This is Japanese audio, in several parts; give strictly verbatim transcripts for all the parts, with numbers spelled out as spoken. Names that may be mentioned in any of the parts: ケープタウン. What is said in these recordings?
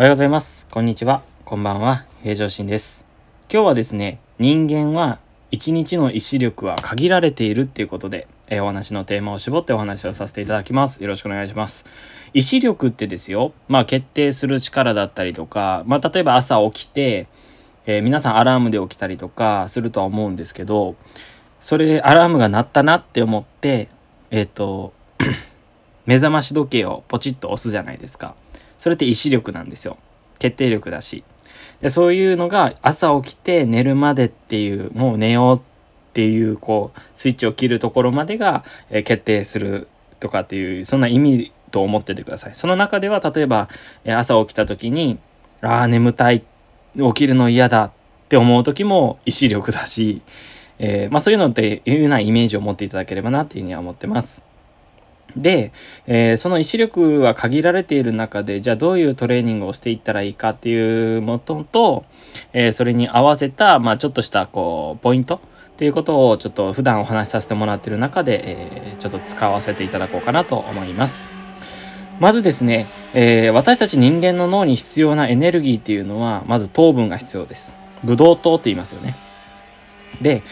おはようございます。こんにちは、こんばんは。平常心です。今日はですね、人間は一日の意志力は限られているっていうことで、えー、お話のテーマを絞ってお話をさせていただきます。よろしくお願いします。意志力ってですよ、まあ決定する力だったりとか、まあ例えば朝起きて、えー、皆さんアラームで起きたりとかするとは思うんですけど、それアラームが鳴ったなって思ってえっと目覚まし時計をポチッと押すじゃないですか。それって意志力なんですよ。決定力だし。で、そういうのが朝起きて寝るまでっていう、もう寝ようっていうこうスイッチを切るところまでが、えー、決定するとかっていう、そんな意味と思っててください。その中では例えば、えー、朝起きた時にああ眠たい、起きるの嫌だって思う時も意志力だし、えーまあ、そういうのっていうようなイメージを持っていただければなっていうふうには思ってます。で、えー、その意志力は限られている中で、じゃあどういうトレーニングをしていったらいいかっていうもとと、えー、それに合わせた、まあ、ちょっとしたこうポイントっていうことをちょっと普段お話しさせてもらっている中で、えー、ちょっと使わせていただこうかなと思います。まずですね、えー、私たち人間の脳に必要なエネルギーっていうのは、まず糖分が必要です。ブドウ糖って言いますよね。で、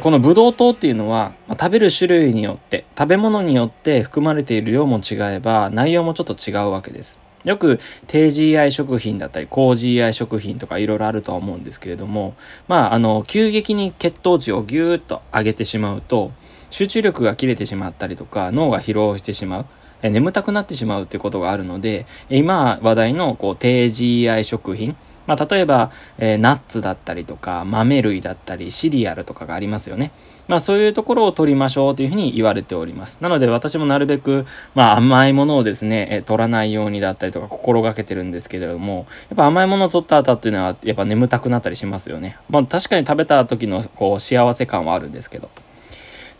このブドウ糖っていうのは食べる種類によって、食べ物によって含まれている量も違えば内容もちょっと違うわけです。よく低 ジーアイ 食品だったり高 ジーアイ 食品とかいろいろあるとは思うんですけれども、まああの急激に血糖値をギューッと上げてしまうと集中力が切れてしまったりとか、脳が疲労してしまう、眠たくなってしまうっていうことがあるので、今話題のこう低 ジーアイ 食品、まあ、例えば、えー、ナッツだったりとか豆類だったりシリアルとかがありますよね。まあそういうところを取りましょうというふうに言われております。なので私もなるべく、まあ、甘いものをですね、えー、取らないようにだったりとか心がけてるんですけれども、やっぱ甘いものを取った後っていうのはやっぱ眠たくなったりしますよね。まあ確かに食べた時のこう幸せ感はあるんですけど、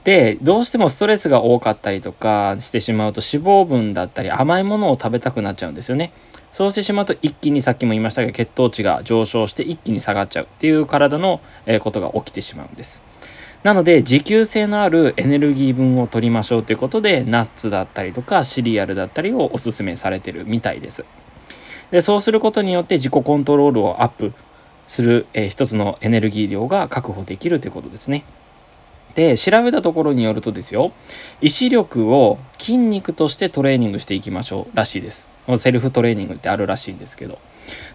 でどうしてもストレスが多かったりとかしてしまうと脂肪分だったり甘いものを食べたくなっちゃうんですよね。そうしてしまうと一気に、さっきも言いましたが血糖値が上昇して一気に下がっちゃうっていう体のことが起きてしまうんです。なので持久性のあるエネルギー分を取りましょうということで、ナッツだったりとかシリアルだったりをおすすめされてるみたいです。でそうすることによって自己コントロールをアップする、えー、一つのエネルギー量が確保できるということですね。で調べたところによるとですよ、意志力を筋肉としてトレーニングしていきましょうらしいです。セルフトレーニングってあるらしいんですけど、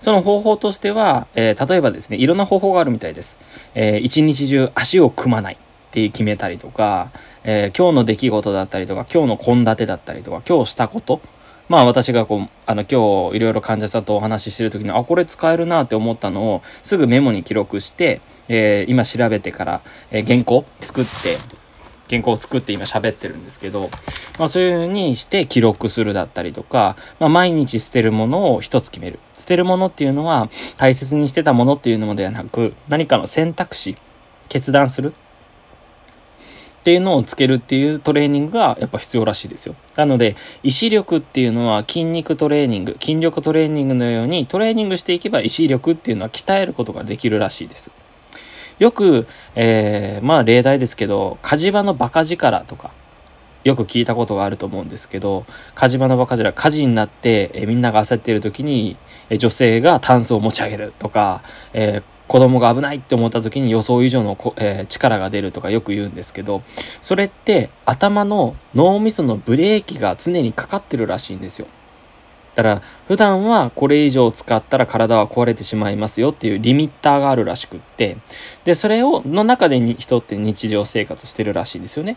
その方法としては、えー、例えばですね、いろんな方法があるみたいです。えー、一日中足を組まないって決めたりとか、えー、今日の出来事だったりとか今日の献立だったりとか今日したこと、まあ私がこうあの今日いろいろ患者さんとお話ししてる時に、あこれ使えるなって思ったのをすぐメモに記録して、えー、今調べてから、えー、原稿作って原稿を作って今喋ってるんですけど、まあ、そういう風にして記録するだったりとか、まあ、毎日捨てるものを一つ決める。捨てるものっていうのは大切にしてたものっていうのではなく、何かの選択肢、決断するっていうのをつけるっていうトレーニングがやっぱ必要らしいですよ。なので意志力っていうのは筋肉トレーニング、筋力トレーニングのようにトレーニングしていけば意志力っていうのは鍛えることができるらしいです。よく、えー、まあ例題ですけど、火事場のバカ力とかよく聞いたことがあると思うんですけど、火事場のバカ力、火事になって、えー、みんなが焦っている時に、えー、女性がタンスを持ち上げるとか、えー子供が危ないって思った時に予想以上の、えー、力が出るとかよく言うんですけど、それって頭の脳みそのブレーキが常にかかってるらしいんですよ。だから普段はこれ以上使ったら体は壊れてしまいますよっていうリミッターがあるらしくって、でそれをの中でに人って日常生活してるらしいんですよね。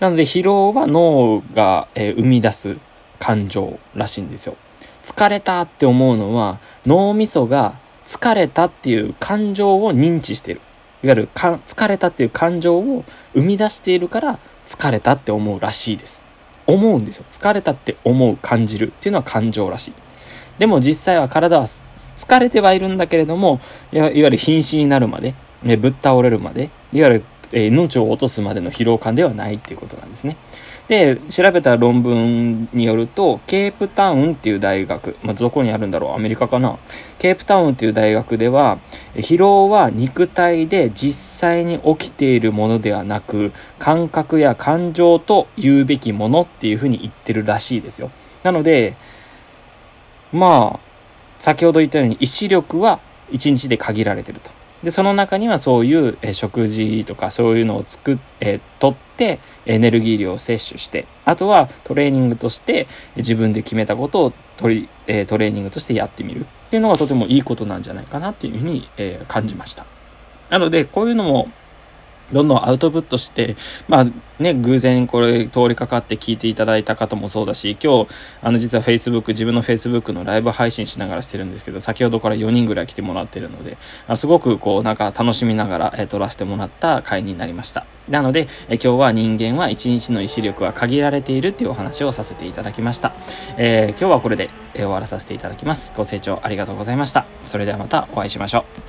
なので疲労は脳が、えー、生み出す感情らしいんですよ。疲れたって思うのは脳みそが疲れたっていう感情を認知している、いわゆるか疲れたっていう感情を生み出しているから疲れたって思うらしいです。思うんですよ。疲れたって思う、感じるっていうのは感情らしい。でも実際は体は疲れてはいるんだけれども、いわゆる瀕死になるまで、ね、ぶっ倒れるまで、いわゆる命を落とすまでの疲労感ではないっていうことなんですね。で調べた論文によると、ケープタウンっていう大学、まあ、どこにあるんだろう、アメリカかな、ケープタウンっていう大学では、疲労は肉体で実際に起きているものではなく感覚や感情と言うべきものっていうふうに言ってるらしいですよ。なのでまあ先ほど言ったように意志力はいちにちで限られてると。でその中にはそういう、えー、食事とかそういうのを作っ、えー、取ってエネルギー量を摂取して、あとはトレーニングとして自分で決めたことを取り、えー、トレーニングとしてやってみるっていうのがとてもいいことなんじゃないかなっていうふうに、えー、感じました。なのでこういうのもどんどんアウトプットして、まあね、偶然これ通りかかって聞いていただいた方もそうだし、今日あの実は Facebook 自分の Facebook のライブ配信しながらしてるんですけど、先ほどからよにんぐらい来てもらってるので、あすごくこうなんか楽しみながら、えー、撮らせてもらった回になりました。なので、えー、今日は人間は一日の意志力は限られているっていうお話をさせていただきました。えー、今日はこれで終わらさせていただきます。ご清聴ありがとうございました。それではまたお会いしましょう。